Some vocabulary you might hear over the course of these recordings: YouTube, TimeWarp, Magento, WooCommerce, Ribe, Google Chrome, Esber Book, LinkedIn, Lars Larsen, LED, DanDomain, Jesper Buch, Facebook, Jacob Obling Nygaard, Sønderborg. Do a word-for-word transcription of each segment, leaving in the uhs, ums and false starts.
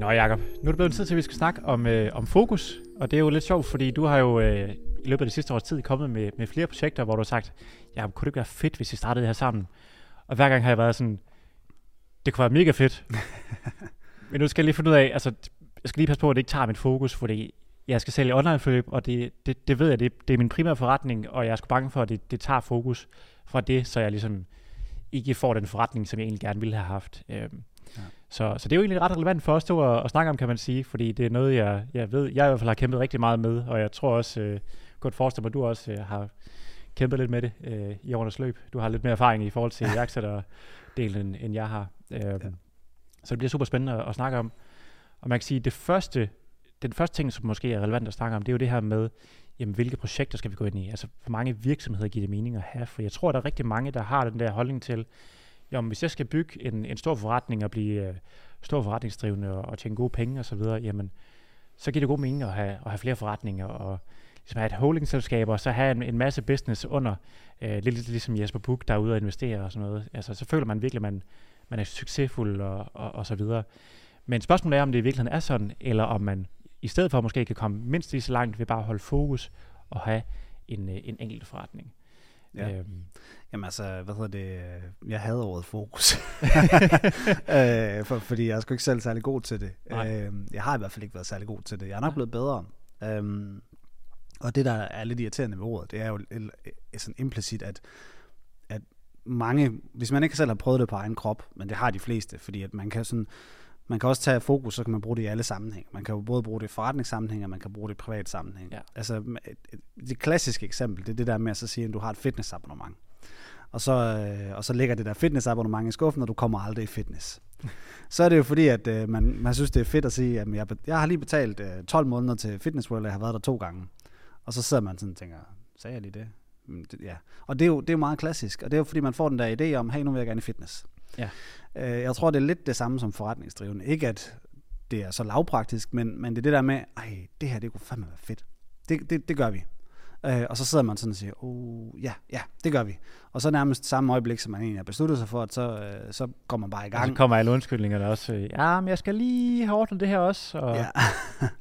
Nå Jacob, nu er det blevet en tid til, at vi skal snakke om, øh, om fokus, og det er jo lidt sjovt, fordi du har jo øh, i løbet af det sidste års tid kommet med, med flere projekter, hvor du har sagt, Jacob, kunne det ikke være fedt, hvis vi startede det her sammen? Og hver gang har jeg været sådan, det kunne være mega fedt. Men nu skal jeg lige finde ud af, altså jeg skal lige passe på, at det ikke tager mit fokus, fordi jeg skal sælge online-forløb, og det, det, det ved jeg, det, det er min primære forretning, og jeg er sgu bange for, at det, det tager fokus fra det, så jeg ligesom ikke får den forretning, som jeg egentlig gerne ville have haft. Øhm, ja. så, så det er jo egentlig ret relevant for os to at, at snakke om, kan man sige, fordi det er noget, jeg, jeg ved, jeg i hvert fald har kæmpet rigtig meget med, og jeg tror også, øh, godt forestille mig, at du også øh, har kæmpet lidt med det øh, i årenes løb. Du har lidt mere erfaring i forhold til iværksætterdelen, end, end jeg har. Øhm, ja. Så det bliver super spændende at, at snakke om. Og man kan sige, det første, den første ting, som måske er relevant at snakke om, det er jo det her med, jamen, hvilke projekter skal vi gå ind i? Altså, hvor mange virksomheder giver det mening at have? For jeg tror, der er rigtig mange, der har den der holdning til, jamen, hvis jeg skal bygge en, en stor forretning og blive øh, stor forretningsdrivende og, og tjene gode penge osv., jamen, så giver det god mening at have, at have flere forretninger og ligesom have et holdingselskab og så have en, en masse business under, øh, lidt, lidt ligesom Jesper Buch, der er ude og investere og sådan noget. Altså, så føler man virkelig, at man, man er succesfuld og, og, og så videre. Men spørgsmålet er, om det i virkeligheden er sådan, eller om man i stedet for måske kan komme mindst lige så langt ved bare at holde fokus og have en, en enkelt forretning. Ja. Øhm. Jamen altså, hvad hedder det? Jeg havde ordet fokus, øh, for, fordi jeg er sgu ikke selv særlig god til det. Øh, jeg har i hvert fald ikke været særlig god til det. Jeg er nok blevet bedre. Øh, og det, der er lidt irriterende ved ordet, det er jo sådan implicit, at, at mange, hvis man ikke selv har prøvet det på egen krop, men det har de fleste, fordi at man kan sådan... Man kan også tage fokus, så kan man bruge det i alle sammenhæng. Man kan jo både bruge det i forretningssammenhæng, og man kan bruge det i privat sammenhæng. Ja. Altså, det klassiske eksempel, det er det der med at så sige, at du har et fitnessabonnement. Og så, øh, og så ligger det der fitnessabonnement i skuffen, og du kommer aldrig i fitness. Så er det jo fordi, at øh, man, man synes, det er fedt at sige, at jeg, jeg har lige betalt øh, tolv måneder til Fitness World, og jeg har været der to gange. Og så sidder man sådan og tænker, sagde jeg lige det? Ja. Og det er jo det er meget klassisk, og det er jo fordi, man får den der idé om, hey, nu vil jeg gerne i fitness. Ja. Jeg tror, det er lidt det samme som forretningsdrivende. Ikke at det er så lavpraktisk, men, men det er det der med, ej, det her, det kunne fandme være fedt. Det, det, det gør vi. Øh, og så sidder man sådan og siger, oh, ja, ja, det gør vi. Og så nærmest samme øjeblik, som man egentlig har besluttet sig for, at så, øh, så går man bare i gang. Og så kommer alle undskyldningerne også. Øh, ja, men jeg skal lige have ordnet det her også. Og, ja.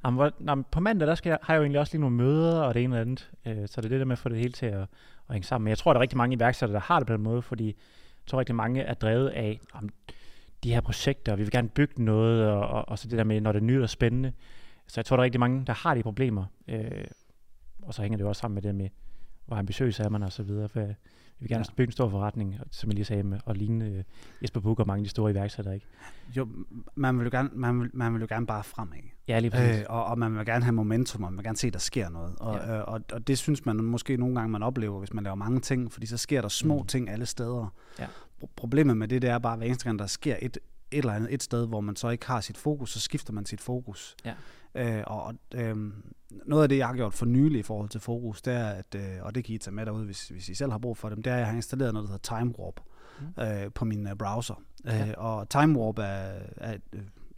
jamen, jamen, på mandag, der skal jeg, har jeg jo egentlig også lige nogle møder, og det ene eller andet. Øh, så det er det der med at få det hele til at, at hænge sammen. Men jeg tror, der er rigtig mange iværksættere, der har det på den måde, fordi jeg tror rigtig mange er drevet af om de her projekter, vi vil gerne bygge noget, og, og, og så det der med, når det er nyt og spændende. Så jeg tror, der er rigtig mange, der har de problemer. Øh, og så hænger det jo også sammen med det med, hvor ambitiøs er man og så videre. For vi vil gerne ja. bygge en stor forretning, som jeg lige sagde, med, og ligne øh, Esber Book og mange af de store iværksættere, ikke? Jo, man vil jo gerne, man vil, man vil jo gerne bare frem, ikke? Ja, lige præcis. Øh, og, og man vil gerne have momentum, og man vil gerne se, at der sker noget. Og, ja. øh, og, og det synes man måske nogle gange, man oplever, hvis man laver mange ting, fordi så sker der små mm. ting alle steder. Ja. Pro- problemet med det, det er bare, at hver eneste gang, der sker et, et eller andet et sted, hvor man så ikke har sit fokus, så skifter man sit fokus. Ja. Øh, og øh, noget af det, jeg har gjort for nylig i forhold til fokus, det er, at, øh, og det kan I tage med derude, hvis, hvis I selv har brug for dem, det er, at jeg har installeret noget, der hedder TimeWarp mm. øh, på min uh, browser. Ja. Øh, og TimeWarp er... er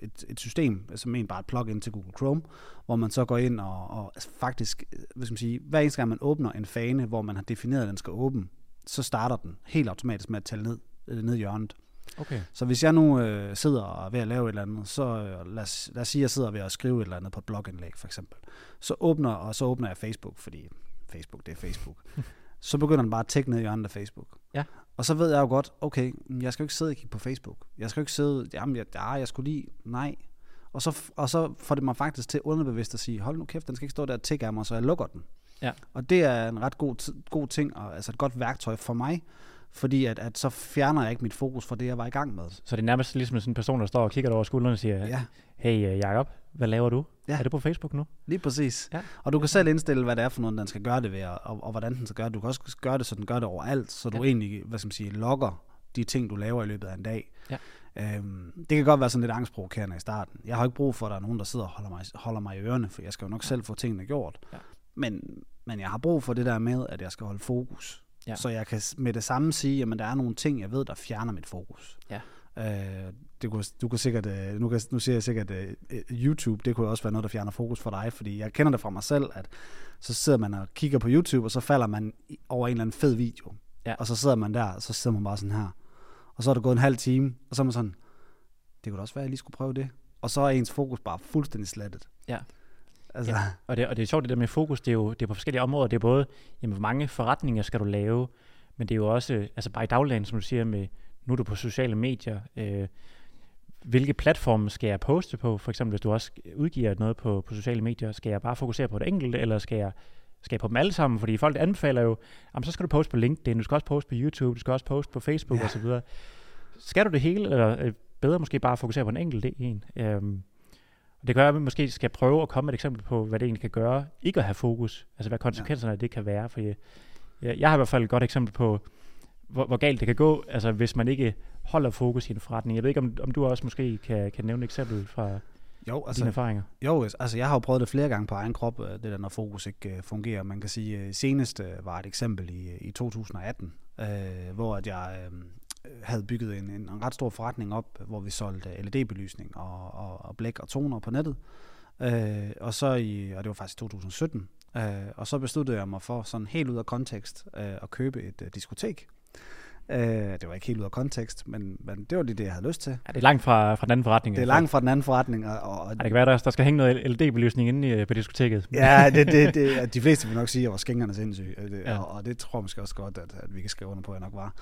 Et, et system, som egentlig bare et plug-in til Google Chrome, hvor man så går ind og, og altså faktisk, hvad skal man sige, hver eneste gang man åbner en fane, hvor man har defineret, at den skal åbne, så starter den helt automatisk med at tælle ned, ned i hjørnet. Okay. Så hvis jeg nu øh, sidder ved at lave et eller andet, så øh, lad, os, lad os sige, jeg sidder ved at skrive et eller andet på et blogindlæg, for eksempel, så åbner, og så åbner jeg Facebook, fordi Facebook, det er Facebook. Så begynder den bare at tække ned i hjørnet af Facebook. Ja. Og så ved jeg jo godt, okay, jeg skal jo ikke sidde og kigge på Facebook. Jeg skal jo ikke sidde, jamen, jeg, ja, jeg skulle lige, nej. Og så, og så får det mig faktisk til underbevidst at sige, hold nu kæft, den skal ikke stå der og tække af mig, så jeg lukker den. Ja. Og det er en ret god, god ting, og altså et godt værktøj for mig, fordi at, at så fjerner jeg ikke mit fokus fra det, jeg var i gang med. Så det er nærmest ligesom sådan en person, der står og kigger over skulderen og siger, ja. Hey Jacob, hvad laver du? Ja. Er det på Facebook nu? Lige præcis. Ja. Og du kan selv indstille, hvad det er for noget, den skal gøre det ved, og, og hvordan den skal gøre det. Du kan også gøre det, så den gør det overalt, så ja. Du egentlig, hvad skal man sige, logger de ting, du laver i løbet af en dag. Ja. Øhm, det kan godt være sådan lidt angstprovokerende i starten. Jeg har ikke brug for, at der er nogen, der sidder og holder mig, holder mig i ørerne, for jeg skal jo nok ja. selv få tingene gjort. Ja. Men, men jeg har brug for det der med, at jeg skal holde fokus. Ja. Så jeg kan med det samme sige, at der er nogle ting, jeg ved, der fjerner mit fokus. Ja. Øh, det kunne, du kunne sikkert, nu, kan, nu siger jeg sikkert uh, YouTube, det kunne også være noget, der fjerner fokus for dig, fordi jeg kender det fra mig selv, at så sidder man og kigger på YouTube, og så falder man over en eller anden fed video, ja. Og så sidder man der, og så sidder man bare sådan her, og så er det gået en halv time, og så er man sådan, det kunne da også være, at jeg lige skulle prøve det, og så er ens fokus bare fuldstændig slattet. Ja. Altså. Ja. Og, det, og det er sjovt det der med fokus, det er jo det er på forskellige områder, det er både, jamen, hvor mange forretninger skal du lave, men det er jo også, altså bare i dagligdagen, som du siger, med, nu er du på sociale medier, øh, hvilke platforme skal jeg poste på, for eksempel hvis du også udgiver noget på, på sociale medier, skal jeg bare fokusere på det enkelte, eller skal jeg, skal jeg på dem alle sammen, fordi folk anbefaler jo, jamen, så skal du poste på LinkedIn, du skal også poste på YouTube, du skal også poste på Facebook, ja, og så videre. Skal du det hele, eller bedre måske bare fokusere på en enkelt en? Øhm, det gør, at vi måske skal prøve at komme med et eksempel på, hvad det egentlig kan gøre, ikke at have fokus, altså hvad konsekvenserne af det kan være, for jeg, jeg har i hvert fald et godt eksempel på, hvor, hvor galt det kan gå, altså hvis man ikke holder fokus i en forretning. Jeg ved ikke, om, om du også måske kan, kan nævne et eksempel fra jo, altså, dine erfaringer. Jo, altså jeg har jo prøvet det flere gange på egen krop, det der, når fokus ikke uh, fungerer. Man kan sige, uh, senest uh, var et eksempel i, i to tusind atten, uh, hvor at jeg uh, havde bygget en, en, en ret stor forretning op, hvor vi solgte L E D-belysning og, og, og blæk og toner på nettet. Uh, og, så i, og det var faktisk i to tusind sytten. Uh, og så besluttede jeg mig for, sådan helt ud af kontekst, uh, at købe et uh, diskotek. Uh, det var ikke helt ud af kontekst, men, men det var lige det, jeg havde lyst til. Ja, det er langt fra, fra den anden forretning. Det er langt fra den anden forretning. Og, og ja, det kan være, der, der skal hænge noget L E D-belysning inde på diskoteket. Ja, det, det, det, de fleste vil nok sige, at jeg var skængerne sindssyg. Ja. Og, og det tror jeg måske også godt, at, at vi kan skrive under på, at jeg nok var.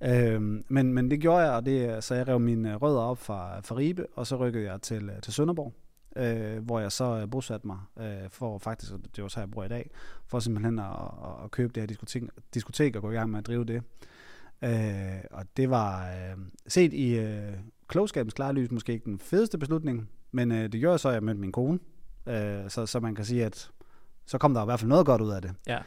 Uh, men, men det gjorde jeg, og det, så jeg rev mine rødder op fra, fra Ribe, og så rykkede jeg til, til Sønderborg, uh, hvor jeg så bosatte mig, uh, for faktisk, det var så jeg bor i dag, for simpelthen at, at, at købe det her diskotek, diskotek og gå i gang med at drive det. Øh, og det var øh, set i øh, klogskabens klare lys måske ikke den fedeste beslutning, men øh, det gjorde så, at jeg mødte min kone, øh, så, så man kan sige, at så kom der i hvert fald noget godt ud af det. Ja.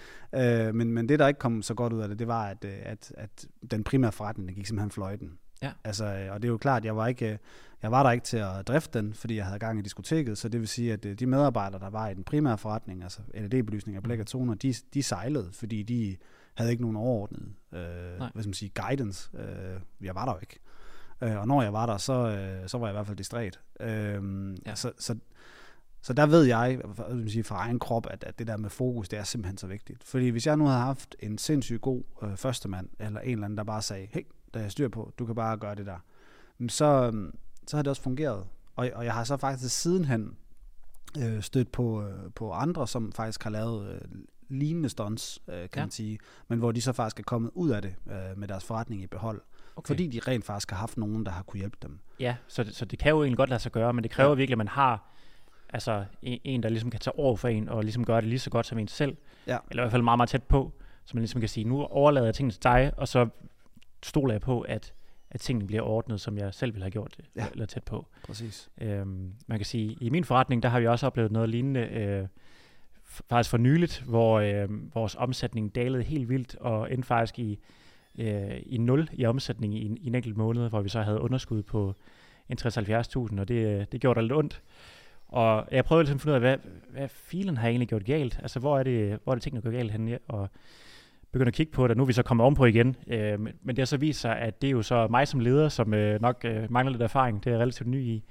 Øh, men, men det, der ikke kom så godt ud af det, det var, at, at, at den primære forretning gik simpelthen fløjten. Ja. Altså, øh, og det er jo klart, at jeg var, ikke, jeg var der ikke til at drifte den, fordi jeg havde gang i diskoteket, så det vil sige, at de medarbejdere, der var i den primære forretning, altså L E D-belysning og blæk og toner, de, de sejlede, fordi de havde ikke nogen overordnet øh, hvad skal man sige, guidance. Øh, jeg var der jo ikke. Øh, og når jeg var der, så, øh, så var jeg i hvert fald distræt. Øh, ja. så, så, så der ved jeg, hvad skal man sige, fra egen krop, at, at det der med fokus, det er simpelthen så vigtigt. Fordi hvis jeg nu havde haft en sindssygt god øh, førstemand, eller en eller anden, der bare sagde, hey, der er styr på, du kan bare gøre det der, så, så har det også fungeret. Og, og jeg har så faktisk sidenhen øh, stødt på, øh, på andre, som faktisk har lavet øh, lignende stunts, øh, kan ja. man sige, men hvor de så faktisk er kommet ud af det øh, med deres forretning i behold, okay. fordi de rent faktisk har haft nogen, der har kunne hjælpe dem. Ja, så det, så det kan jo egentlig godt lade sig gøre, men det kræver ja. virkelig, at man har altså en, der ligesom kan tage over for en, og ligesom gøre det lige så godt som en selv, ja. eller i hvert fald meget, meget tæt på, så man ligesom kan sige, nu overlader jeg tingene til dig, og så stoler jeg på, at, at tingene bliver ordnet, som jeg selv ville have gjort, ja. eller tæt på. Præcis. Øhm, man kan sige, i min forretning, der har vi også oplevet noget lignende, øh, faktisk for nyligt, hvor øh, vores omsætning dalede helt vildt og endte faktisk i, øh, i nul i omsætning i, i en enkelt måned, hvor vi så havde underskud på tres til halvfjerds tusind, og det, det gjorde da lidt ondt. Og jeg prøvede ligesom at finde ud af, hvad, hvad filen har egentlig gjort galt? Altså, hvor er det, hvor er det tingene går galt henne? Og begynder at kigge på det, nu er vi så kommet ovenpå igen. Øh, men det har så vist sig, at det er jo så mig som leder, som øh, nok øh, mangler lidt erfaring. Det er jeg relativt ny i.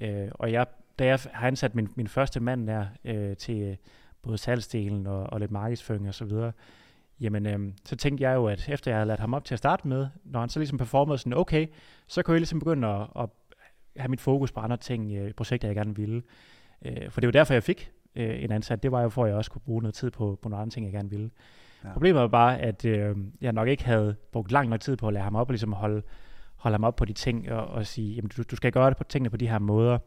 Øh, og jeg, da jeg har ansat min, min første mand der øh, til både salgsdelen og, og lidt markedsføring og så videre, jamen øhm, så tænkte jeg jo, at efter jeg havde ladt ham op til at starte med, når han så ligesom performede sådan, okay, så kunne jeg ligesom begynde at, at have mit fokus på andre ting, øh, projekter jeg gerne ville. Øh, for det var derfor, jeg fik øh, en ansat. Det var jo for, at jeg også kunne bruge noget tid på, på nogle andre ting, jeg gerne ville. Ja. Problemet var bare, at øh, jeg nok ikke havde brugt lang nok tid på at lade ham op og ligesom holde, holde ham op på de ting og, og sige, jamen du, du skal gøre det på tingene på de her måder.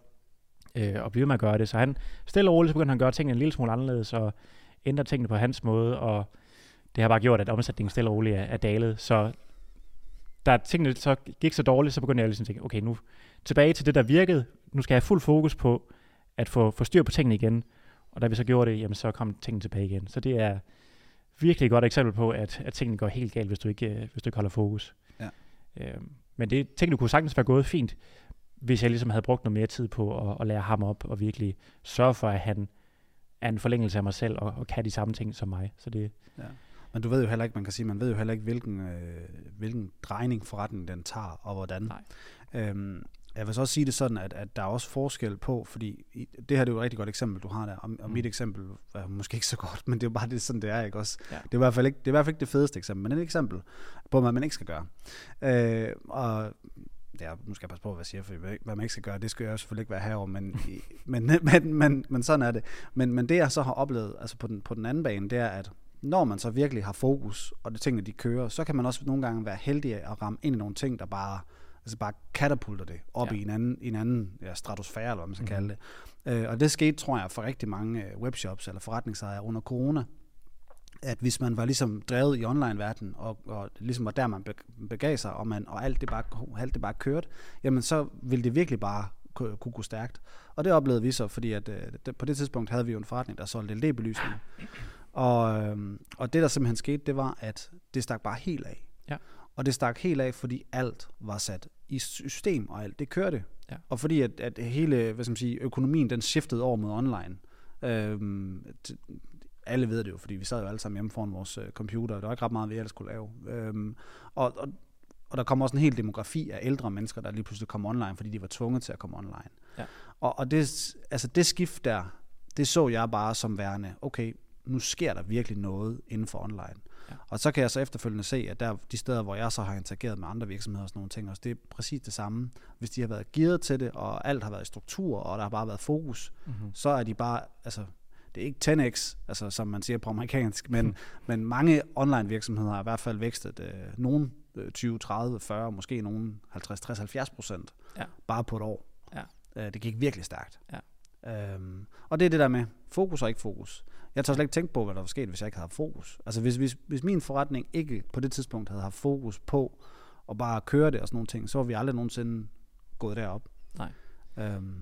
Øh, og blive med at gøre det, så han stille og roligt, så begyndte han at gøre tingene en lille smule anderledes og ændre tingene på hans måde, og det har bare gjort, at omsætningen stille og roligt er, er dalet, så da tingene så gik så dårligt, så begyndte jeg ligesom at tænke, okay, nu tilbage til det, der virkede, nu skal jeg have fuld fokus på at få, få styr på tingene igen, og da vi så gjorde det, jamen så kom tingene tilbage igen, så det er virkelig et godt eksempel på, at, at tingene går helt galt, hvis du ikke, hvis du ikke holder fokus. Ja. Øh, men det, tingene kunne sagtens være gået fint, hvis jeg ligesom havde brugt noget mere tid på at, at lære ham op og virkelig sørge for, at han er en forlængelse af mig selv og, og kan de samme ting som mig. Så det. Ja. Men du ved jo heller ikke, man kan sige, man ved jo heller ikke, hvilken, øh, hvilken drejning forretningen den tager og hvordan. Øhm, jeg vil så også sige det sådan, at, at der er også forskel på, fordi i, det her det er jo et rigtig godt eksempel, du har der, og, og mm. mit eksempel er måske ikke så godt, men det er jo bare det, sådan det er, ikke også? Ja. Det, er i hvert fald ikke, det er i hvert fald ikke det fedeste eksempel, men et eksempel på, hvad man ikke skal gøre. Øh, og det er, nu skal jeg passe på, hvad jeg siger, for hvad man ikke skal gøre, det skal jeg selvfølgelig ikke være herover, men, men, men, men, men sådan er det. Men, men det, jeg så har oplevet, altså på den, på den anden bane, det er, at når man så virkelig har fokus, og det tingene, de kører, så kan man også nogle gange være heldig at ramme ind i nogle ting, der bare, altså bare katapulter det op ja. i en anden, i en anden ja, stratosfære, eller hvad man skal mm-hmm. kalde det. Øh, og det skete, tror jeg, for rigtig mange webshops eller forretningsejere under corona, at hvis man var ligesom drevet i online-verdenen, og, og ligesom var der, man begav sig, og, man, og alt, det bare, alt det bare kørte, jamen så ville det virkelig bare kunne, kunne gå stærkt. Og det oplevede vi så, fordi at, det, på det tidspunkt havde vi jo en forretning, der solgte L E D-belysninger. Og, og det, der simpelthen skete, det var, at det stak bare helt af. Ja. Og det stak helt af, fordi alt var sat i system, og alt det kørte. Ja. Og fordi at, at hele hvad skal man sige, økonomien, den shiftede over mod online. Øhm, t- Alle ved det jo, fordi vi sad jo alle sammen hjemme foran vores computer, og der var ikke ret meget, vi ellers skulle lave. Øhm, og, og, og der kom også en hel demografi af ældre mennesker, der lige pludselig kom online, fordi de var tvunget til at komme online. Ja. Og, og det, altså det skift der, det så jeg bare som værende, okay, nu sker der virkelig noget inden for online. Ja. Og så kan jeg så efterfølgende se, at der, de steder, hvor jeg så har interageret med andre virksomheder og sådan nogle ting også, det er præcis det samme. Hvis de har været gearet til det, og alt har været i struktur, og der har bare været fokus, mm-hmm. så er de bare... altså det er ikke ti x, altså som man siger på amerikansk, men, mm. men mange online virksomheder har i hvert fald vækstet øh, nogen tyve, tredive, fyrre, måske nogen halvtreds, tres, halvfjerds procent ja. bare på et år. Ja. Øh, det gik virkelig stærkt. Ja. Øhm, og det er det der med fokus og ikke fokus. Jeg tør slet ikke tænke på, hvad der var sket, hvis jeg ikke havde haft fokus. Altså hvis, hvis, hvis min forretning ikke på det tidspunkt havde haft fokus på at bare køre det og sådan nogle ting, så var vi aldrig nogensinde gået derop. Nej. Øhm,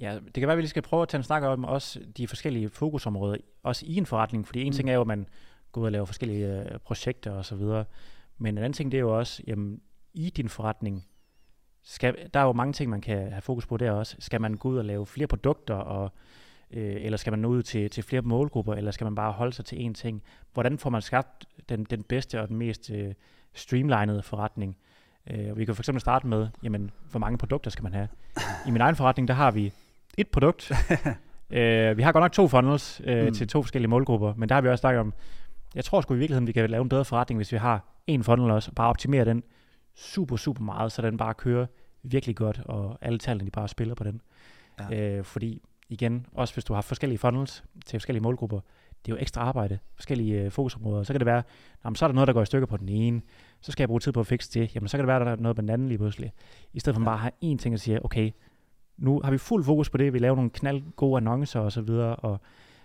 Ja, det kan være, at vi lige skal prøve at tage en snak om også de forskellige fokusområder, også i en forretning, fordi en mm. ting er jo, at man går ud og laver forskellige øh, projekter og så videre, men en anden ting, det er jo også, jamen, i din forretning, skal, der er jo mange ting, man kan have fokus på der også. Skal man gå ud og lave flere produkter, og, øh, eller skal man nå ud til, til flere målgrupper, eller skal man bare holde sig til én ting? Hvordan får man skabt den, den bedste og den mest øh, streamlinede forretning? Øh, vi kan for eksempel starte med, jamen, hvor mange produkter skal man have? I min egen forretning, der har vi et produkt. øh, vi har godt nok to funnels øh, mm. til to forskellige målgrupper, men der har vi også snakket om, jeg tror sgu i virkeligheden, vi kan lave en bedre forretning, hvis vi har en funnel også, og bare optimere den super, super meget, så den bare kører virkelig godt, og alle tallene de bare spiller på den. Ja. Øh, fordi igen, også hvis du har forskellige funnels til forskellige målgrupper, det er jo ekstra arbejde, forskellige øh, fokusområder, så kan det være, jamen, så er der noget, der går i stykker på den ene, så skal jeg bruge tid på at fikse det, jamen så kan det være, der er noget på den anden lige pludselig. I stedet for ja. bare at have en ting, der siger, okay, nu har vi fuld fokus på det, vi laver nogle knald gode annoncer og så videre, og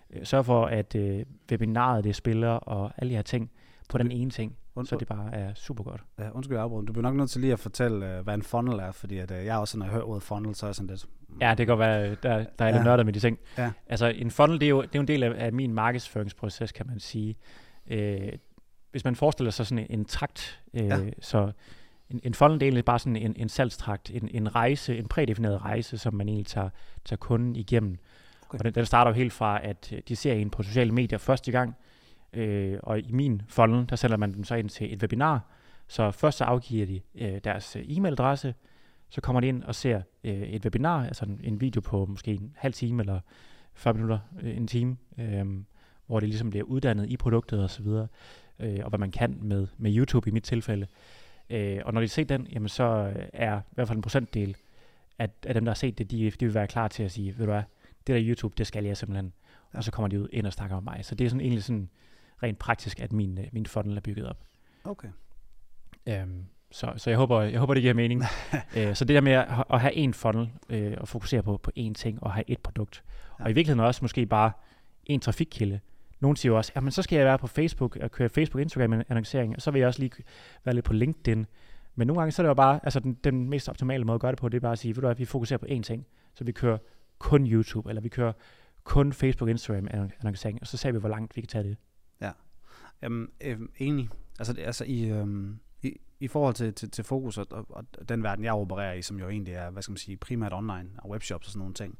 øh, sørger for, at øh, webinaret det spiller, og alle de her ting på den ene ting, Und- så det bare er super godt. Ja, undskyld afbrudt. Du bliver nok nødt til lige at fortælle, hvad en funnel er, fordi at, øh, jeg også, når jeg hører ordet funnel, så er sådan lidt... Ja, det kan godt være, der, der er ja. lidt nørdet med de ting. Ja. Altså en funnel, det er jo, det er jo en del af, af min markedsføringsproces, kan man sige. Øh, hvis man forestiller sig sådan en, en trakt, øh, ja. så... En, en funnel del er bare sådan en, en salgstrakt, en, en rejse, en prædefineret rejse, som man egentlig tager, tager kunden igennem. Okay. Og den, den starter jo helt fra, at de ser en på sociale medier første gang, øh, og i min funnel, der sender man dem så ind til et webinar, så først så afgiver de øh, deres e-mailadresse, så kommer de ind og ser øh, et webinar, altså en, en video på måske en halv time eller fyrre minutter, øh, en time, øh, hvor det ligesom bliver uddannet i produktet og så videre, øh, og hvad man kan med, med YouTube i mit tilfælde. Øh, og når de ser den, jamen så er i hvert fald en procentdel af, af dem, der har set det, de, de vil være klar til at sige, ved du hvad, det der YouTube, det skal jeg simpelthen. Ja. Og så kommer de ud ind og snakker om mig. Så det er sådan egentlig sådan rent praktisk, at min, min funnel er bygget op. Okay. Øhm, så så jeg, håber, jeg håber, det giver mening. øh, så det der med at, at have en funnel øh, og fokusere på, på én ting og have et produkt. Ja. Og i virkeligheden også måske bare en trafikkilde. Nogle siger jo også, jamen så skal jeg være på Facebook og køre Facebook Instagram-annoncering, og så vil jeg også lige være lidt på LinkedIn. Men nogle gange så er det jo bare, altså den, den mest optimale måde at gøre det på, det er bare at sige, ved du hvad, vi fokuserer på én ting, så vi kører kun YouTube, eller vi kører kun Facebook Instagram-annoncering, og så ser vi, hvor langt vi kan tage det. Ja, jamen øh, enig. Altså, altså i, øh, i, i forhold til, til, til fokus og, og, og den verden, jeg opererer i, som jo egentlig er, hvad skal man sige, primært online og webshops og sådan nogle ting,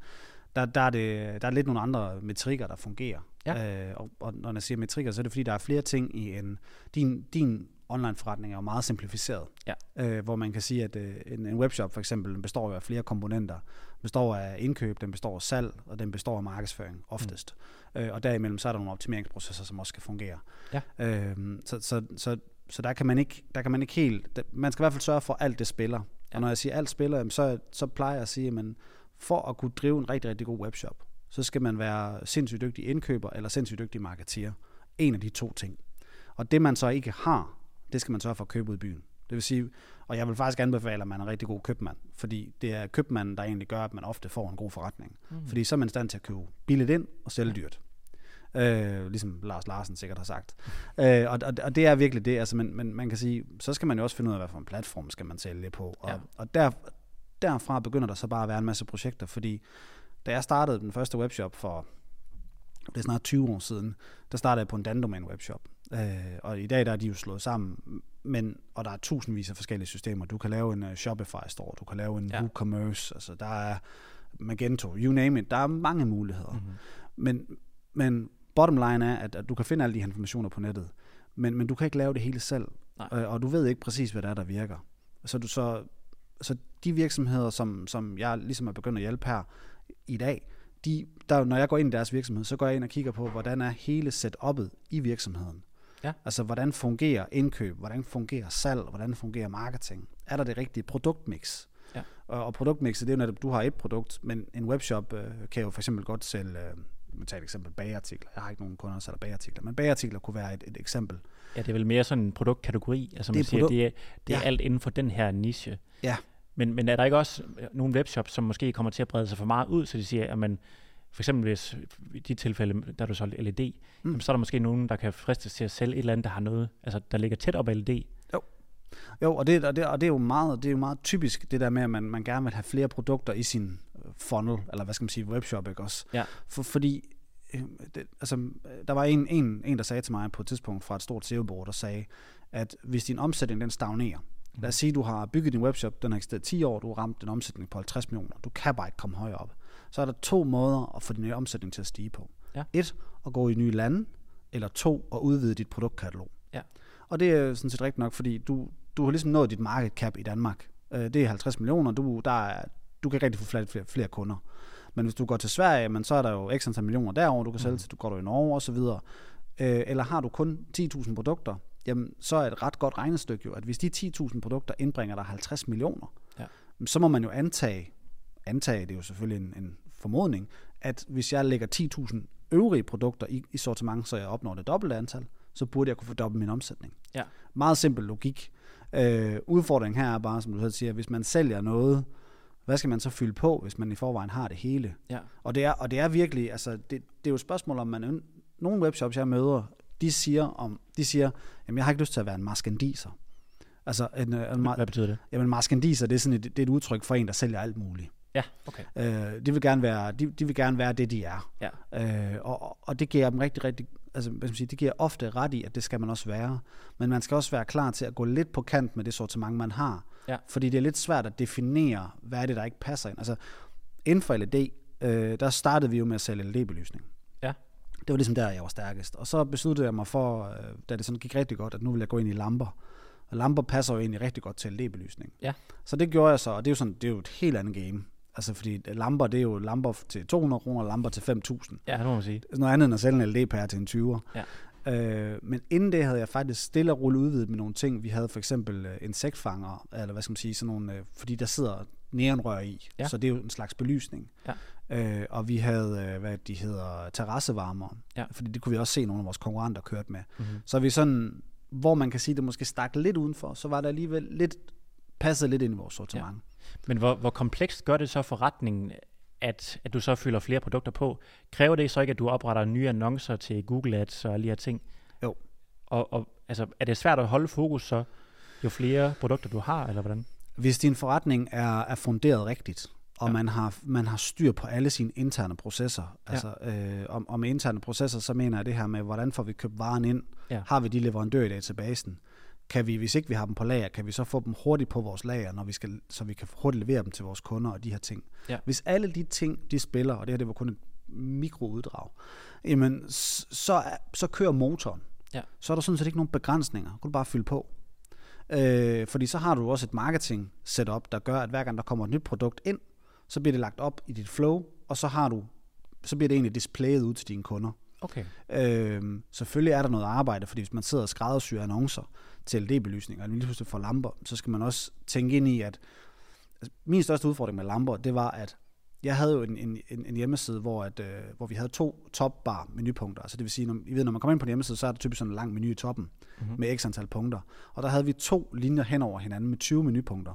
Der, der, er det, der er lidt nogle andre metrikker, der fungerer. Ja. Øh, og, og når jeg siger metrikker, så er det fordi, der er flere ting i en... Din, din online-forretning er jo meget simplificeret. Ja. Øh, hvor man kan sige, at øh, en, en webshop for eksempel, den består af flere komponenter. Den består af indkøb, den består af salg, og den består af markedsføring oftest. Mm. Øh, og derimellem så er der nogle optimeringsprocesser, som også skal fungere. Ja. Øh, så så, så, så der, kan man ikke, der kan man ikke helt... Der, man skal i hvert fald sørge for, at alt det spiller. Og når jeg siger alt spiller, så, så plejer jeg at sige, at for at kunne drive en rigtig, rigtig god webshop, så skal man være sindssygt dygtig indkøber eller sindssygt dygtig marketeer. En af de to ting. Og det man så ikke har, det skal man så få købt ud i byen. Det vil sige, og jeg vil faktisk anbefale, at man er en rigtig god købmand, fordi det er købmanden, der egentlig gør, at man ofte får en god forretning. Mm. Fordi så er man i stand til at købe billigt ind og sælge dyrt. Øh, ligesom Lars Larsen sikkert har sagt. Øh, og, og, og det er virkelig det, altså, men, men man kan sige, så skal man jo også finde ud af, hvad for en platform skal man sælge det på. Og, ja. og der, derfra begynder der så bare at være en masse projekter, fordi da jeg startede den første webshop for, det er snart tyve år siden, der startede jeg på en DanDomain webshop. Øh, og i dag der er de jo slået sammen, men, og der er tusindvis af forskellige systemer. Du kan lave en uh, Shopify-store, du kan lave en ja. WooCommerce, altså der er Magento, you name it, der er mange muligheder. Mm-hmm. Men, men bottom line er, at, at du kan finde alle de her informationer på nettet, men, men du kan ikke lave det hele selv, øh, og du ved ikke præcis, hvad der er, der virker. Så, du, så, så de virksomheder, som, som jeg ligesom er begyndt at hjælpe her i dag, de, der, når jeg går ind i deres virksomhed, så går jeg ind og kigger på, hvordan er hele setup'et i virksomheden. Ja. Altså, hvordan fungerer indkøb, hvordan fungerer salg, hvordan fungerer marketing? Er der det rigtige produktmix? Ja. Og, og produktmixet, det er jo netop, du har et produkt, men en webshop øh, kan jo for eksempel godt sælge... Øh, man tager et eksempel bagerartikler. Jeg har ikke nogen kunder, der sælger bagerartikler, men bagerartikler kunne være et, et eksempel. Ja, det er vel mere sådan en produktkategori, altså man det siger, produkt... det er, det er ja. alt inden for den her niche. Ja. Men, men er der ikke også nogle webshops, som måske kommer til at brede sig for meget ud, så de siger, at man, for eksempel hvis i de tilfælde, der du solgte L E D, mm. så er der måske nogen, der kan fristes til at sælge et eller andet, der har noget, altså der ligger tæt op af L E D. Jo. Jo, og det, og det, og det er jo meget, det er jo meget typisk det der med, at man, man gerne vil have flere produkter i sin funnel, eller hvad skal man sige, webshop, ikke også? Ja. For, fordi, det, altså, der var en, en, en, der sagde til mig på et tidspunkt fra et stort S E O-bureau, der sagde, at hvis din omsætning, den stagnerer, mm. lad os sige, du har bygget din webshop, den har eksisteret ti år, du har ramt en omsætning på halvtreds millioner, du kan bare ikke komme højere op. Så er der to måder at få din omsætning til at stige på. Ja. Et, at gå i nye lande, eller to, at udvide dit produktkatalog. Ja. Og det er sådan set rigtigt nok, fordi du, du har ligesom nået dit market cap i Danmark. Det er halvtreds millioner, du, der er, du kan rigtig få flere, flere kunder. Men hvis du går til Sverige, men så er der jo ekstra antal millioner derovre, du kan sælge til, du går du i Norge og så videre. Eller har du kun ti tusind produkter, jamen så er et ret godt regnestykke jo, at hvis de ti tusind produkter indbringer dig halvtreds millioner, ja. så må man jo antage, antage det er jo selvfølgelig en, en formodning, at hvis jeg lægger ti tusind øvrige produkter i, i sortiment, så jeg opnår det dobbelte antal, så burde jeg kunne fordoble min omsætning. Ja. Meget simpel logik. Øh, udfordringen her er bare, som du selv siger, hvis man sælger noget, hvad skal man så fylde på, hvis man i forvejen har det hele? Ja. Og, det er, og det er virkelig, altså, det, det er jo et spørgsmål, om man, nogle webshops, jeg møder, de siger, om, de siger, jamen jeg har ikke lyst til at være en maskendiser. Altså, en, en, en, hvad betyder det? Jamen en maskendiser, det er, sådan et, det er et udtryk for en, der sælger alt muligt. Ja, okay. Øh, de, vil gerne være, de, de vil gerne være det, de er. Ja. Øh, og, og det giver dem rigtig, rigtig, altså hvad skal man sige, det giver ofte ret i, at det skal man også være. Men man skal også være klar til at gå lidt på kant med det sortiment, man har. Ja. Fordi det er lidt svært at definere, hvad er det, der ikke passer ind. Altså inden for L E D, øh, der startede vi jo med at sælge L E D-belysning. Ja. Det var ligesom der, jeg var stærkest. Og så besluttede jeg mig for, øh, da det sådan gik rigtig godt, at nu vil jeg gå ind i lamper. Og lamper passer jo egentlig rigtig godt til L E D-belysning. Ja. Så det gjorde jeg så, og det er jo, sådan, det er jo et helt andet game. Altså fordi lamper, det er jo lamper til to hundrede kroner, lamper til fem tusind. Ja, det må man sige. Noget andet end at sælge en L E D-pære til en tyver. Ja. Øh, men inden det havde jeg faktisk stille og roligt udvidet med nogle ting. Vi havde for eksempel insektfanger, eller hvad skal man sige, sådan nogle, fordi der sidder neonrør i, ja. Så det er jo en slags belysning. Ja. Øh, og vi havde, hvad de hedder, terrassevarmere, ja. Fordi det kunne vi også se nogle af vores konkurrenter kørte med. Mm-hmm. Så vi sådan, hvor man kan sige, det måske stak lidt udenfor, så var der alligevel lidt, passede lidt ind i vores sortiment. Ja. Men hvor, hvor komplekst gør det så forretningen, at, at du så fylder flere produkter på? Kræver det så ikke, at du opretter nye annoncer til Google Ads og alle de her ting? Jo. Og, og altså, er det svært at holde fokus så, jo flere produkter du har, eller hvordan? Hvis din forretning er, er funderet rigtigt, og ja. man, har, man har styr på alle sine interne processer, altså, ja. øh, og, og med interne processer, så mener jeg det her med, hvordan får vi købt varen ind? Ja. Har vi de leverandører i databasen? Kan vi, hvis ikke vi har dem på lager, kan vi så få dem hurtigt på vores lager, når vi skal, så vi kan hurtigt levere dem til vores kunder og de her ting. Ja. Hvis alle de ting, de spiller, og det her det var kun et mikrouddrag, jamen, så, så kører motoren. Ja. Så er der sådan set ikke nogen begrænsninger. Du kan bare fylde på. Øh, fordi så har du også et marketing setup, der gør, at hver gang der kommer et nyt produkt ind, så bliver det lagt op i dit flow, og så, har du, så bliver det egentlig displayet ud til dine kunder. Okay. Øhm, selvfølgelig er der noget arbejde, fordi hvis man sidder og skræddersyrer annoncer til L E D-belysning, og lige pludselig får lamper, så skal man også tænke ind i, at altså, min største udfordring med lamper, det var, at jeg havde jo en, en, en hjemmeside, hvor, at, øh, hvor vi havde to topbar menupunkter. Altså det vil sige, når, I ved, når man kommer ind på en hjemmeside, så er der typisk sådan en lang menu i toppen, mm-hmm. med x antal punkter. Og der havde vi to linjer hen over hinanden med tyve menupunkter.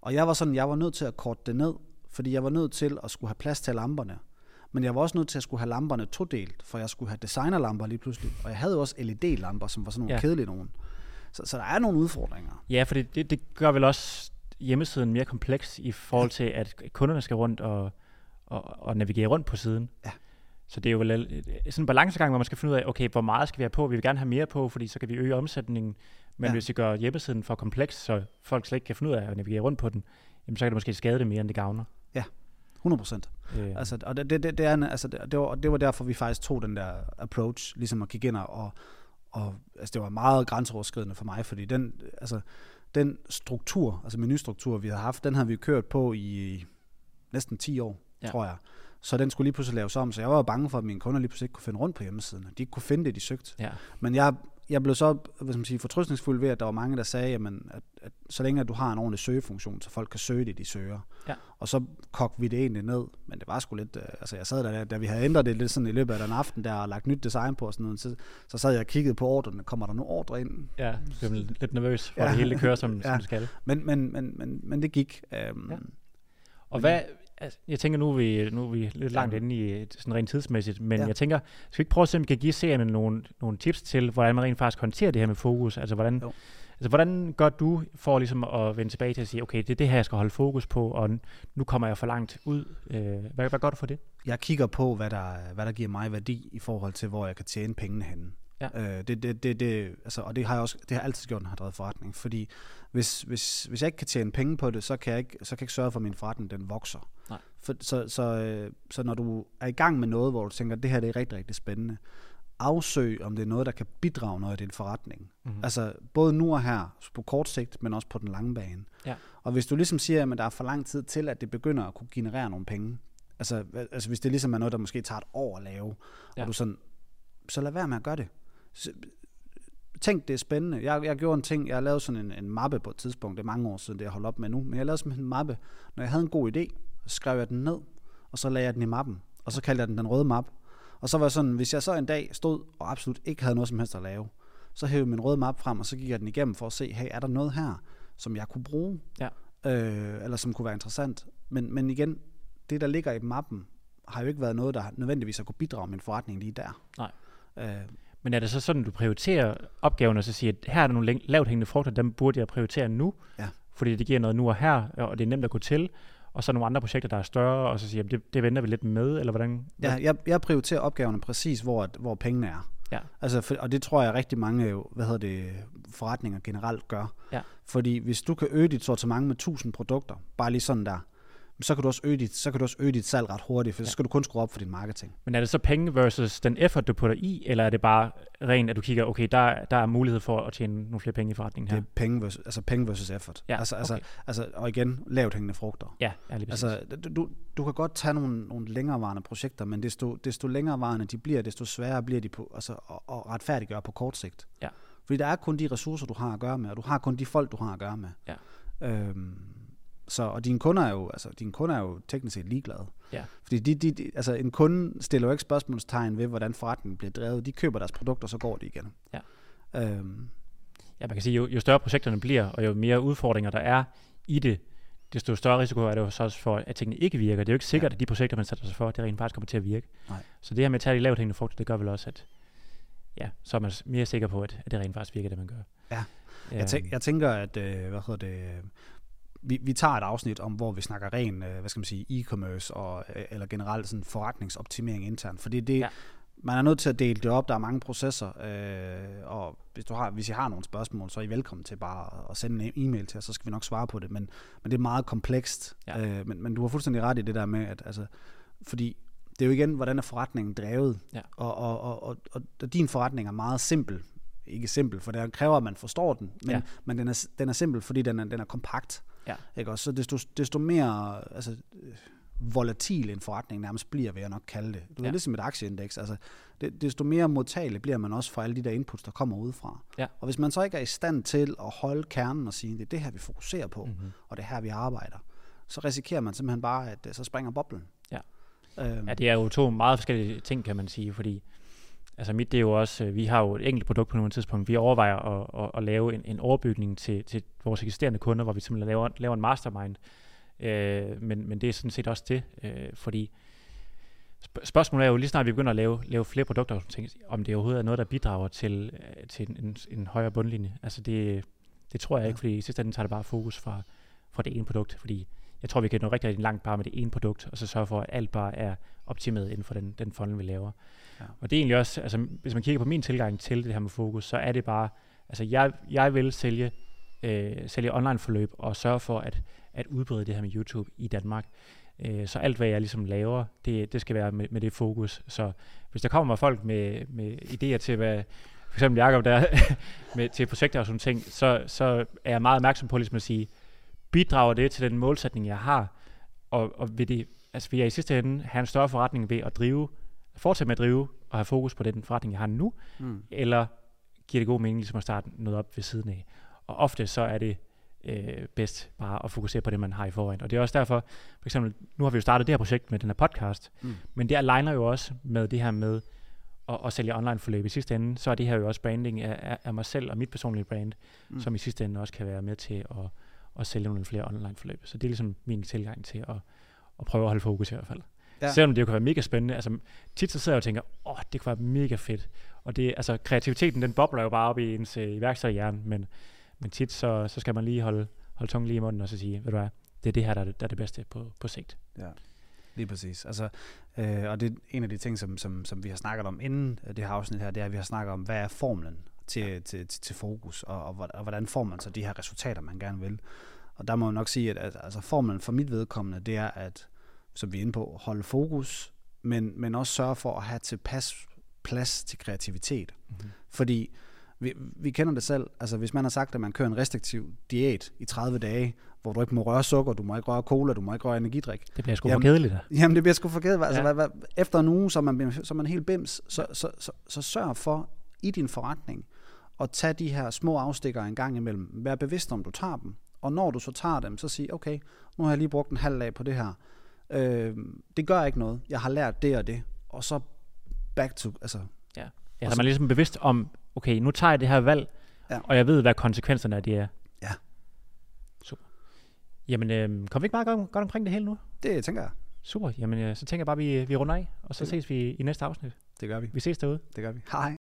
Og jeg var sådan, jeg var nødt til at korte det ned, fordi jeg var nødt til at skulle have plads til lamperne. Men jeg var også nødt til at skulle have lamperne todelt, for jeg skulle have designerlamper lige pludselig. Og jeg havde jo også L E D-lamper, som var sådan nogle ja. kedelige nogen. Så, så der er nogle udfordringer. Ja, for det, det, det gør vel også hjemmesiden mere kompleks i forhold til, at kunderne skal rundt og, og, og navigere rundt på siden. Ja. Så det er jo vel sådan en balancegang, hvor man skal finde ud af, okay, hvor meget skal vi have på? Vi vil gerne have mere på, fordi så kan vi øge omsætningen. Men ja. hvis vi gør hjemmesiden for kompleks, så folk slet ikke kan finde ud af at navigere rundt på den, jamen så kan det måske skade det mere, end det gavner. Ja, hundrede procent. Yeah. Altså, og det, det, det, er en, altså, det, var, det var derfor, vi faktisk tog den der approach, ligesom at kigge ind og, og altså, det var meget grænseoverskridende for mig, fordi den, altså, den struktur, altså menustruktur, vi havde haft, den havde vi kørt på i næsten ti år, ja. tror jeg. Så den skulle lige pludselig laves om, så jeg var bange for, at mine kunder lige pludselig ikke kunne finde rundt på hjemmesiden, og de ikke kunne finde det, de søgte. Ja. Men jeg, jeg blev så hvad skal man sige, fortrøstningsfuld ved, at der var mange, der sagde, jamen, at, at så længe at du har en ordentlig søgefunktion, så folk kan søge det, de søger. Ja. Og så kogte vi det egentlig ned, men det var sgu lidt, altså jeg sad der, da vi havde ændret det lidt sådan i løbet af den aften, der og lagt nyt design på og sådan noget, så, så sad jeg og kiggede på ordrene, kommer der nu ordre ind? Ja, jeg blev lidt nervøs for, ja. det hele det kører, som, ja. som det skal. Men, men, men, men, men det gik. Øhm, ja. Og hvad... Altså, jeg tænker, nu er vi, nu er vi lidt langt inde i sådan rent tidsmæssigt, men ja. jeg tænker, skal vi ikke prøve at se, om vi kan give seerne nogle, nogle tips til, hvordan man rent faktisk håndterer det her med fokus? Altså, hvordan, altså, hvordan gør du for ligesom at vende tilbage til at sige, okay, det er det her, jeg skal holde fokus på, og nu kommer jeg for langt ud. Hvad, hvad gør du for det? Jeg kigger på, hvad der, hvad der giver mig værdi i forhold til, hvor jeg kan tjene pengene henne. Ja. Øh, det, det, det, det, altså, og det har jeg også, det har altid gjort, når jeg har drevet forretning, fordi hvis, hvis, hvis jeg ikke kan tjene penge på det, så kan jeg ikke, så kan jeg ikke sørge for, at min forretning den vokser. Nej. For, så, så, øh, så når du er i gang med noget, hvor du tænker, det her det er rigtig, rigtig spændende, afsøg, om det er noget, der kan bidrage noget i din forretning. Mm-hmm. Altså både nu og her, på kort sigt, men også på den lange bane. Ja. Og hvis du ligesom siger, at der er for lang tid til, at det begynder at kunne generere nogle penge, altså, altså hvis det ligesom er noget, der måske tager et år at lave, ja. og du sådan, så lad være med at gøre det. Tænk, det er spændende. Jeg, jeg gjorde en ting, jeg lavede sådan en, en mappe på et tidspunkt, det er mange år siden, det jeg holdt op med nu, men jeg lavede sådan en mappe. Når jeg havde en god idé, så skrev jeg den ned, og så lagde jeg den i mappen, og så kaldte jeg den den røde mappe. Og så var sådan, hvis jeg så en dag stod og absolut ikke havde noget som helst at lave, så hævde jeg min røde mappe frem, og så gik jeg den igennem for at se, hey, er der noget her, som jeg kunne bruge, ja. øh, eller som kunne være interessant. Men, men igen, det der ligger i mappen, har jo ikke været noget, der nødvendigvis har kunne bidrage med min forretning lige der. Nej. Øh, Men er det så sådan, du prioriterer opgaven, og så siger, at her er der nogle lavt hængende frugter, dem burde jeg prioritere nu, ja. fordi det giver noget nu og her, og det er nemt at gå til, og så nogle andre projekter, der er større, og så siger, at det, det venter vi lidt med, eller hvordan? Ja, jeg, jeg prioriterer opgaverne præcis, hvor, hvor pengene er. Ja. Altså, for, og det tror jeg rigtig mange hvad hedder det, forretninger generelt gør. Ja. Fordi hvis du kan øge dit sortiment med tusind produkter, bare lige sådan der, så kan du også øge dit, så kan du også øge dit salg ret hurtigt, for ja. så skal du kun skrue op for din marketing. Men er det så penge versus den effort, du putter i, eller er det bare rent, at du kigger, okay, der, der er mulighed for at tjene nogle flere penge i forretningen her? Det er penge versus, altså penge versus effort. Ja, altså, okay. altså, altså, og igen, lavt hængende frugter. Ja, ærligt altså, du, du kan godt tage nogle, nogle længerevarende projekter, men desto, desto længerevarende de bliver, desto sværere bliver de på, altså, at, at retfærdiggøre på kort sigt. Ja. Fordi der er kun de ressourcer, du har at gøre med, og du har kun de folk, du har at gøre med. Ja. Øhm, Så, og dine kunder er jo, altså dine kunder er jo teknisk set ligeglade. Ja. Fordi de, de, de, altså en kunde stiller jo ikke spørgsmålstegn ved, hvordan forretningen bliver drevet. De køber deres produkter, og så går de igen. Ja, øhm. ja man kan sige, jo, jo større projekterne bliver, og jo mere udfordringer der er i det, desto større risiko er det jo så også for, at tingene ikke virker. Det er jo ikke sikkert, ja. at de projekter, man sætter sig for, det rent faktisk kommer til at virke. Nej. Så det her med at tage de lavt hængende frugter, det gør vel også, at ja, så er man mere sikker på, at, at det rent faktisk virker, det man gør. Ja, jeg, tæ- jeg tænker, at, øh, hvad hedder det... Vi, vi tager et afsnit om, hvor vi snakker ren, hvad skal man sige, e-commerce og, eller generelt sådan forretningsoptimering internt. Fordi det, ja. man er nødt til at dele det op. Der er mange processer, øh, og hvis, du har, hvis I har nogle spørgsmål, så er I velkommen til bare at sende en e-mail til os, så skal vi nok svare på det. Men, men det er meget komplekst. Ja. Øh, men, men du har fuldstændig ret i det der med, at altså, fordi det er jo igen, hvordan er forretningen drevet? Ja. Og, og, og, og, og, og din forretning er meget simpel. Ikke simpel, for det kræver, at man forstår den, men, ja. men den, er, den er simpel, fordi den er, den er kompakt. Ja. Ikke? Og så desto, desto mere altså, volatil en forretning nærmest bliver, vil jeg nok kalde det. Det er ja. ligesom et aktieindeks. Altså, det, desto mere modtagelig bliver man også for alle de der inputs, der kommer udefra. Ja. Og hvis man så ikke er i stand til at holde kernen og sige, det er det her, vi fokuserer på, mm-hmm. og det er her, vi arbejder, så risikerer man simpelthen bare, at så springer boblen. Ja, øhm. ja det er jo to meget forskellige ting, kan man sige, fordi altså mit, det er jo også, vi har jo et enkelt produkt på nogle tidspunkt, vi overvejer at, at, at lave en, en overbygning til, til vores eksisterende kunder, hvor vi simpelthen laver, laver en mastermind. Øh, men, men det er sådan set også det, øh, fordi spørgsmålet er jo, lige snart vi begynder at lave, lave flere produkter, tænker, om det overhovedet er noget, der bidrager til, til en, en, en højere bundlinje. Altså det, det tror jeg ja. ikke, fordi i sidste ende tager det bare fokus fra, fra det ene produkt, fordi jeg tror, vi kan nå rigtig, rigtig langt bare med det ene produkt, og så sørge for, at alt bare er optimeret inden for den, den funnel, vi laver. Ja. Og det er egentlig også, altså hvis man kigger på min tilgang til det her med fokus, så er det bare, altså jeg, jeg vil sælge, øh, sælge online-forløb og sørge for, at at udbrede det her med YouTube i Danmark. Så alt, hvad jeg ligesom laver, det, det skal være med, med det fokus. Så hvis der kommer folk med, med idéer til, hvad for eksempel Jacob der, med, til projekter og sådan ting, så, så er jeg meget opmærksom på ligesom at sige, bidrager det til den målsætning, jeg har, og, og vil, det, altså vil jeg i sidste ende have en større forretning ved at drive, fortsætte med at drive og have fokus på den forretning, jeg har nu, mm. eller giver det god mening ligesom at starte noget op ved siden af. Og ofte så er det Øh, bedst bare at fokusere på det, man har i forvejen. Og det er også derfor, for eksempel, nu har vi jo startet det her projekt med den her podcast, mm. men det aligner jo også med det her med at, at sælge online forløb. I sidste ende, så er det her jo også branding af, af mig selv og mit personlige brand, mm. som i sidste ende også kan være med til at, at sælge nogle flere online forløb. Så det er ligesom min tilgang til at, at prøve at holde fokus i hvert fald. Ja. Selvom det jo kan være mega spændende. Altså tit så sidder jeg og tænker, åh, oh, det kunne være mega fedt. Og det, altså kreativiteten, den bobler jo bare op i ens øh, iværksætterhjerne, men Men tit, så, så skal man lige holde, holde tungen lige i munden og så sige, ved du hvad, det er det her, der er det, der er det bedste på, på sigt. Ja, lige præcis. Altså, øh, og det er en af de ting, som, som, som vi har snakket om inden det her afsnit her, det er, at vi har snakket om, hvad er formlen til, ja. til, til, til fokus, og, og, og hvordan får man så de her resultater, man gerne vil. Og der må jeg nok sige, at, at altså, formlen for mit vedkommende, det er, at, som vi er inde på, holde fokus, men, men også sørge for at have tilpas plads til kreativitet. Mm-hmm. Fordi Vi, vi kender det selv, altså hvis man har sagt, at man kører en restriktiv diæt i tredive dage, hvor du ikke må røre sukker, du må ikke røre cola, du må ikke røre energidrik. Det bliver sgu for kedeligt. Jamen det bliver sgu for kedeligt. Altså, ja. hvad, hvad, efter en uge, så er man, så er man helt bims, så, ja. så, så, så, så sørg for i din forretning at tage de her små afstikker en gang imellem. Vær bevidst om, du tager dem, og når du så tager dem, så sig, okay, nu har jeg lige brugt en halv dag på det her. Øh, det gør ikke noget. Jeg har lært det og det, og så back to, altså... Ja, ja så er man ligesom bevidst om, okay, nu tager jeg det her valg, ja. og jeg ved, hvad konsekvenserne af det er. Ja. Super. Jamen, øh, kom vi ikke meget godt, godt omkring det hele nu? Det tænker jeg. Super. Jamen, øh, så tænker jeg bare, vi, vi runder af, og så ses vi i næste afsnit. Det gør vi. Vi ses derude. Det gør vi. Hej.